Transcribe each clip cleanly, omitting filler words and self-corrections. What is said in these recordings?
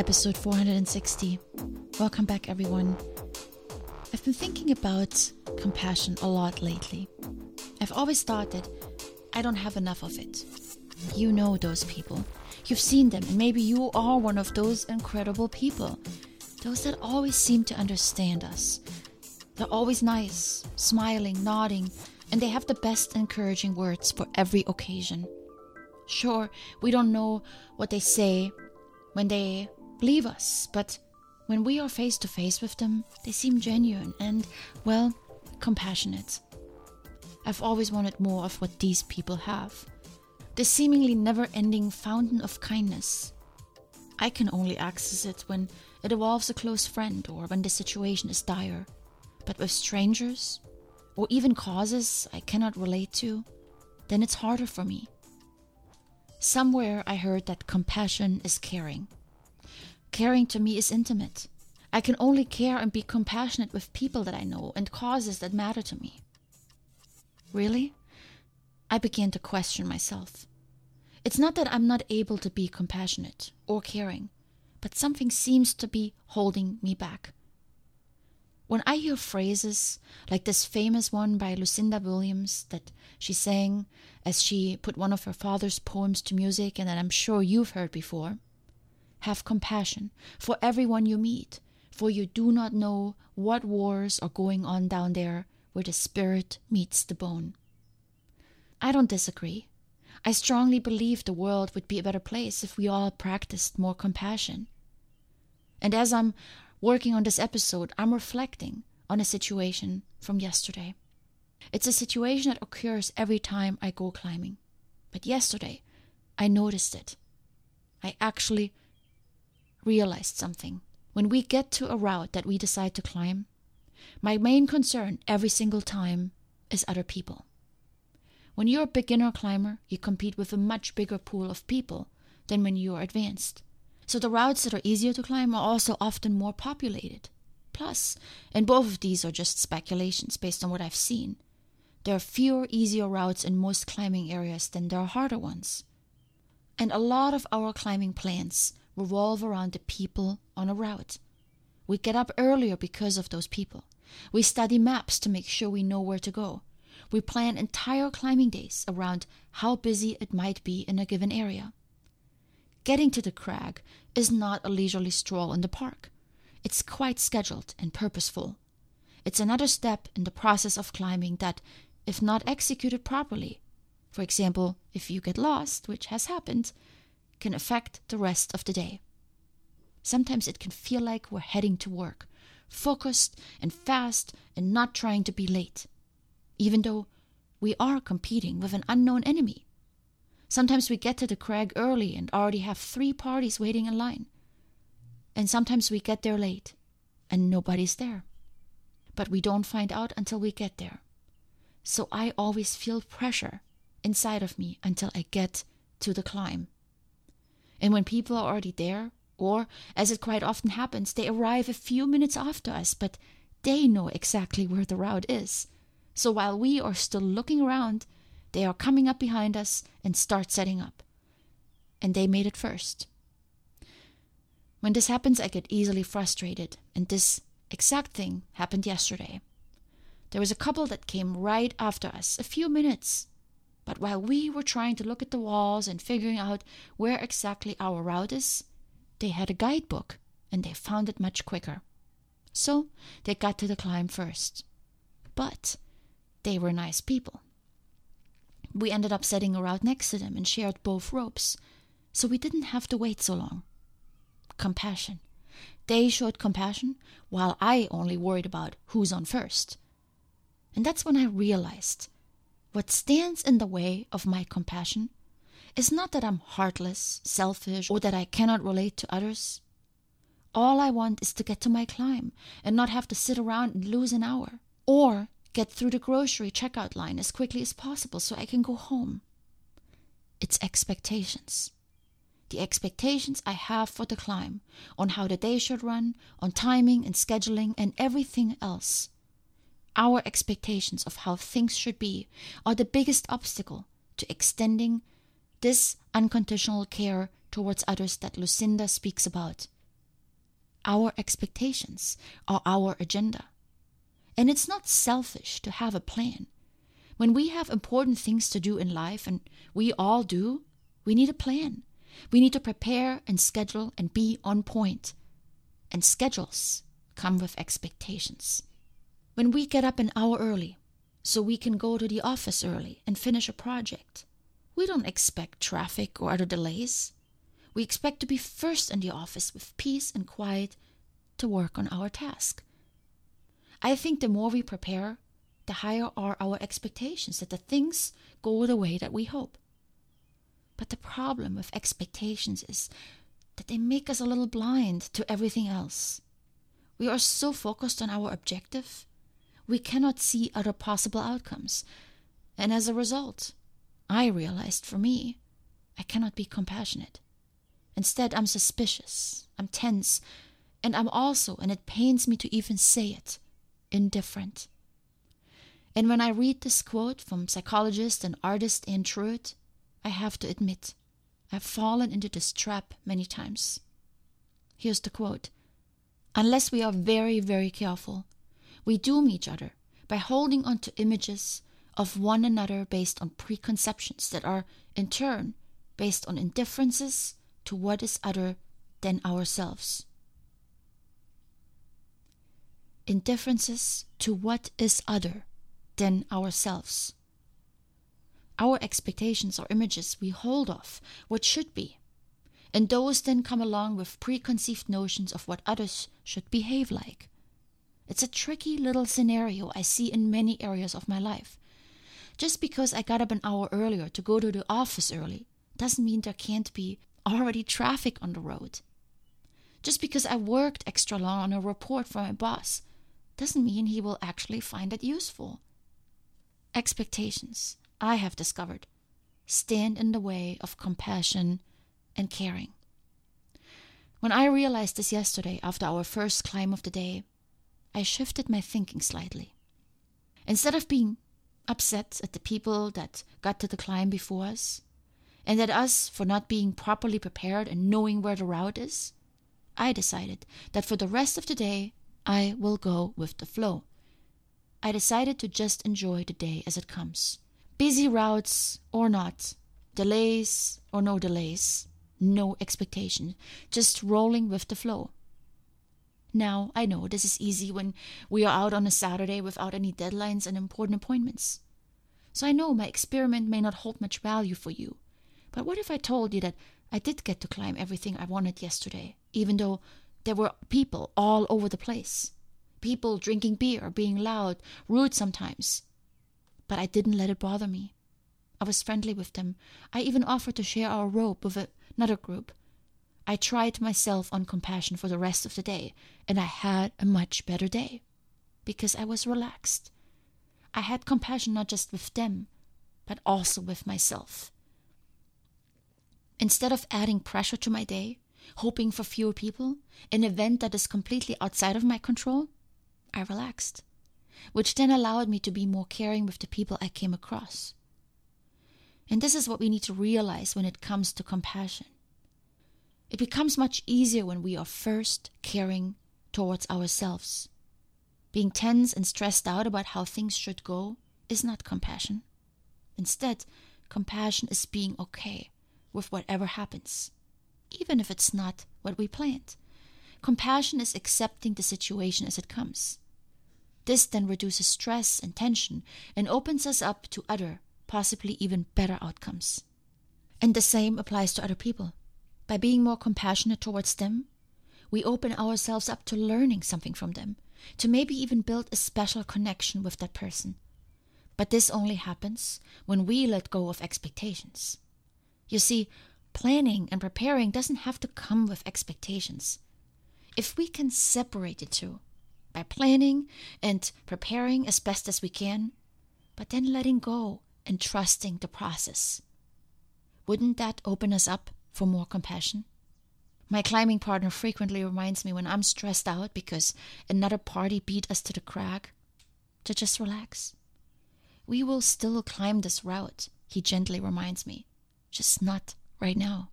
Episode 460. Welcome back, everyone. I've been thinking about compassion a lot lately. I've always thought that I don't have enough of it. You know those people. You've seen them, and maybe you are one of those incredible people. Those that always seem to understand us. They're always nice, smiling, nodding, and they have the best encouraging words for every occasion. Sure, we don't know what they say when they leave us, but when we are face to face with them, they seem genuine and, well, compassionate. I've always wanted more of what these people have. The seemingly never-ending fountain of kindness. I can only access it when it involves a close friend or when the situation is dire. But with strangers, or even causes I cannot relate to, then it's harder for me. Somewhere I heard that compassion is caring. Caring to me is intimate. I can only care and be compassionate with people that I know and causes that matter to me. Really? I began to question myself. It's not that I'm not able to be compassionate or caring, but something seems to be holding me back. When I hear phrases like this famous one by Lucinda Williams that she sang as she put one of her father's poems to music and that I'm sure you've heard before, have compassion for everyone you meet, for you do not know what wars are going on down there where the spirit meets the bone. I don't disagree. I strongly believe the world would be a better place if we all practiced more compassion. And as I'm working on this episode, I'm reflecting on a situation from yesterday. It's a situation that occurs every time I go climbing. But yesterday, I noticed it. I actually realized something. When we get to a route that we decide to climb, my main concern every single time is other people. When you're a beginner climber, you compete with a much bigger pool of people than when you're advanced. So the routes that are easier to climb are also often more populated. Plus, and both of these are just speculations based on what I've seen, there are fewer easier routes in most climbing areas than there are harder ones. And a lot of our climbing plans revolve around the people on a route. We get up earlier because of those people. We study maps to make sure we know where to go. We plan entire climbing days around how busy it might be in a given area. Getting to the crag is not a leisurely stroll in the park. It's quite scheduled and purposeful. It's another step in the process of climbing that, if not executed properly, for example, if you get lost, which has happened, can affect the rest of the day. Sometimes it can feel like we're heading to work, focused and fast and not trying to be late, even though we are competing with an unknown enemy. Sometimes we get to the crag early and already have 3 parties waiting in line. And sometimes we get there late and nobody's there. But we don't find out until we get there. So I always feel pressure inside of me until I get to the climb. And when people are already there, or as it quite often happens, they arrive a few minutes after us, but they know exactly where the route is. So while we are still looking around, they are coming up behind us and start setting up. And they made it first. When this happens, I get easily frustrated. And this exact thing happened yesterday. There was a couple that came right after us, a few minutes. But while we were trying to look at the walls and figuring out where exactly our route is, they had a guidebook and they found it much quicker. So they got to the climb first. But they were nice people. We ended up setting a route next to them and shared both ropes, so we didn't have to wait so long. Compassion. They showed compassion, while I only worried about who's on first. And that's when I realized what stands in the way of my compassion is not that I'm heartless, selfish, or that I cannot relate to others. All I want is to get to my climb and not have to sit around and lose an hour, or get through the grocery checkout line as quickly as possible so I can go home. It's expectations. The expectations I have for the climb, on how the day should run, on timing and scheduling and everything else. Our expectations of how things should be are the biggest obstacle to extending this unconditional care towards others that Lucinda speaks about our expectations or our agenda. And it's not selfish to have a plan. When we have important things to do in life, and we all do, we need a plan. We need to prepare and schedule and be on point. And schedules come with expectations. When we get up an hour early so we can go to the office early and finish a project, we don't expect traffic or other delays. We expect to be first in the office with peace and quiet to work on our task. I think the more we prepare, the higher are our expectations that the things go the way that we hope. But the problem with expectations is that they make us a little blind to everything else. We are so focused on our objective, we cannot see other possible outcomes. And as a result, I realized for me, I cannot be compassionate. Instead, I'm suspicious, I'm tense, and I'm also, and it pains me to even say it, indifferent. And when I read this quote from psychologist and artist Anne Truitt, I have to admit, I've fallen into this trap many times. Here's the quote. Unless we are very, very careful, we doom each other by holding on to images of one another based on preconceptions that are, in turn, based on indifferences to what is other than ourselves. Indifferences to what is other than ourselves. Our expectations or images we hold of what should be, and those then come along with preconceived notions of what others should behave like. It's a tricky little scenario I see in many areas of my life. Just because I got up an hour earlier to go to the office early doesn't mean there can't be already traffic on the road. Just because I worked extra long on a report for my boss doesn't mean he will actually find it useful. Expectations, I have discovered, stand in the way of compassion and caring. When I realized this yesterday after our first climb of the day, I shifted my thinking slightly. Instead of being upset at the people that got to the climb before us, and at us for not being properly prepared and knowing where the route is, I decided that for the rest of the day, I will go with the flow. I decided to just enjoy the day as it comes. Busy routes or not, delays or no delays, no expectation, just rolling with the flow. Now, I know this is easy when we are out on a Saturday without any deadlines and important appointments. So I know my experiment may not hold much value for you, but what if I told you that I did get to climb everything I wanted yesterday, even though there were people all over the place, people drinking beer, being loud, rude sometimes. But I didn't let it bother me. I was friendly with them. I even offered to share our rope with another group. I tried myself on compassion for the rest of the day, and I had a much better day because I was relaxed. I had compassion not just with them, but also with myself. Instead of adding pressure to my day, hoping for fewer people, an event that is completely outside of my control, I relaxed, which then allowed me to be more caring with the people I came across. And this is what we need to realize when it comes to compassion. It becomes much easier when we are first caring towards ourselves. Being tense and stressed out about how things should go is not compassion. Instead, compassion is being okay with whatever happens, even if it's not what we planned. Compassion is accepting the situation as it comes. This then reduces stress and tension and opens us up to other, possibly even better outcomes. And the same applies to other people. By being more compassionate towards them, we open ourselves up to learning something from them, to maybe even build a special connection with that person. But this only happens when we let go of expectations. You see, planning and preparing doesn't have to come with expectations. If we can separate the two, by planning and preparing as best as we can, but then letting go and trusting the process. Wouldn't that open us up for more compassion? My climbing partner frequently reminds me when I'm stressed out because another party beat us to the crag, to just relax. We will still climb this route, he gently reminds me, just not right now.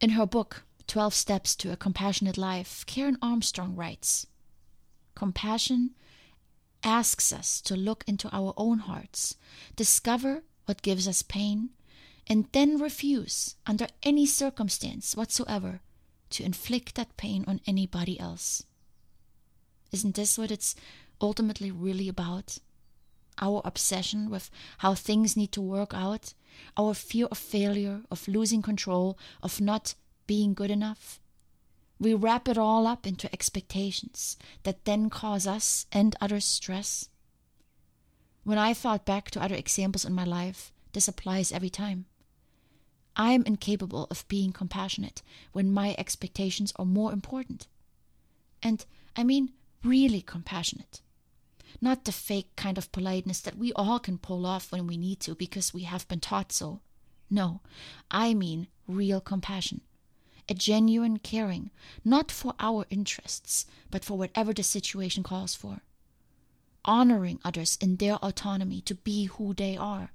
In her book, 12 Steps to a Compassionate Life, Karen Armstrong writes, "Compassion asks us to look into our own hearts, discover what gives us pain, and then refuse, under any circumstance whatsoever, to inflict that pain on anybody else." Isn't this what it's ultimately really about? Our obsession with how things need to work out, our fear of failure, of losing control, of not being good enough. We wrap it all up into expectations that then cause us and others stress. When I thought back to other examples in my life, this applies every time. I am incapable of being compassionate when my expectations are more important. And I mean really compassionate. Not the fake kind of politeness that we all can pull off when we need to because we have been taught so. No, I mean real compassion. A genuine caring, not for our interests, but for whatever the situation calls for. Honoring others in their autonomy to be who they are,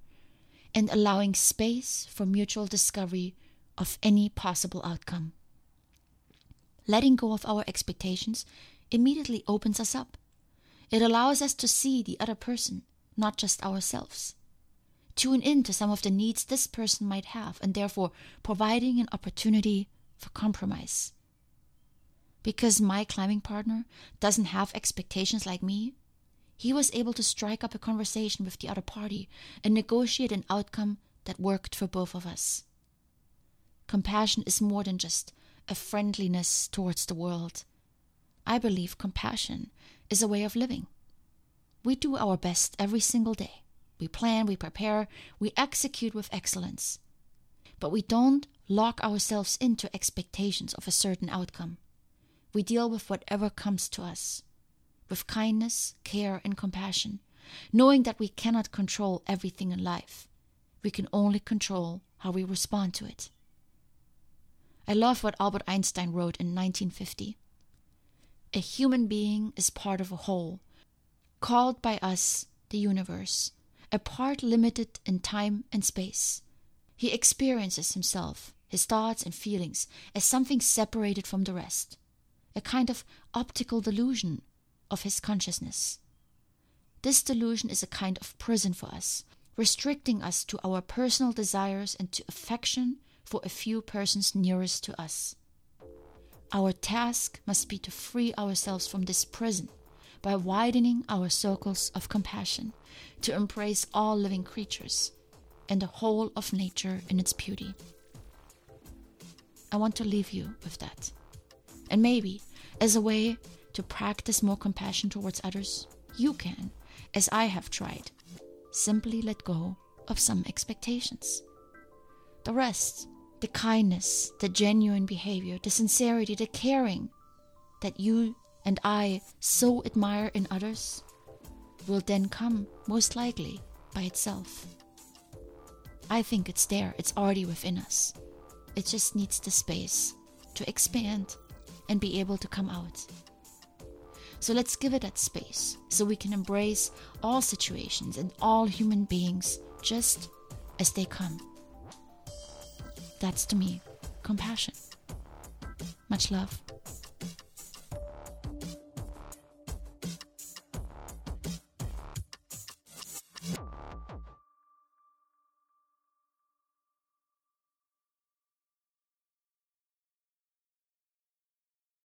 and allowing space for mutual discovery of any possible outcome. Letting go of our expectations immediately opens us up. It allows us to see the other person, not just ourselves. Tune in to some of the needs this person might have, and therefore providing an opportunity for compromise. Because my climbing partner doesn't have expectations like me, he was able to strike up a conversation with the other party and negotiate an outcome that worked for both of us. Compassion is more than just a friendliness towards the world. I believe compassion is a way of living. We do our best every single day. We plan, we prepare, we execute with excellence. But we don't lock ourselves into expectations of a certain outcome. We deal with whatever comes to us, with kindness, care, and compassion, knowing that we cannot control everything in life. We can only control how we respond to it. I love what Albert Einstein wrote in 1950. "A human being is part of a whole, called by us the universe, a part limited in time and space. He experiences himself, his thoughts and feelings, as something separated from the rest, a kind of optical delusion of his consciousness. This delusion is a kind of prison for us, restricting us to our personal desires and to affection for a few persons nearest to us. Our task must be to free ourselves from this prison by widening our circles of compassion, to embrace all living creatures and the whole of nature in its beauty." I want to leave you with that. And maybe, as a way to practice more compassion towards others, you can, as I have tried, simply let go of some expectations. The rest, the kindness, the genuine behavior, the sincerity, the caring that you and I so admire in others will then come, most likely, by itself. I think it's there, it's already within us. It just needs the space to expand and be able to come out. So let's give it that space so we can embrace all situations and all human beings just as they come. That's, to me, compassion. Much love.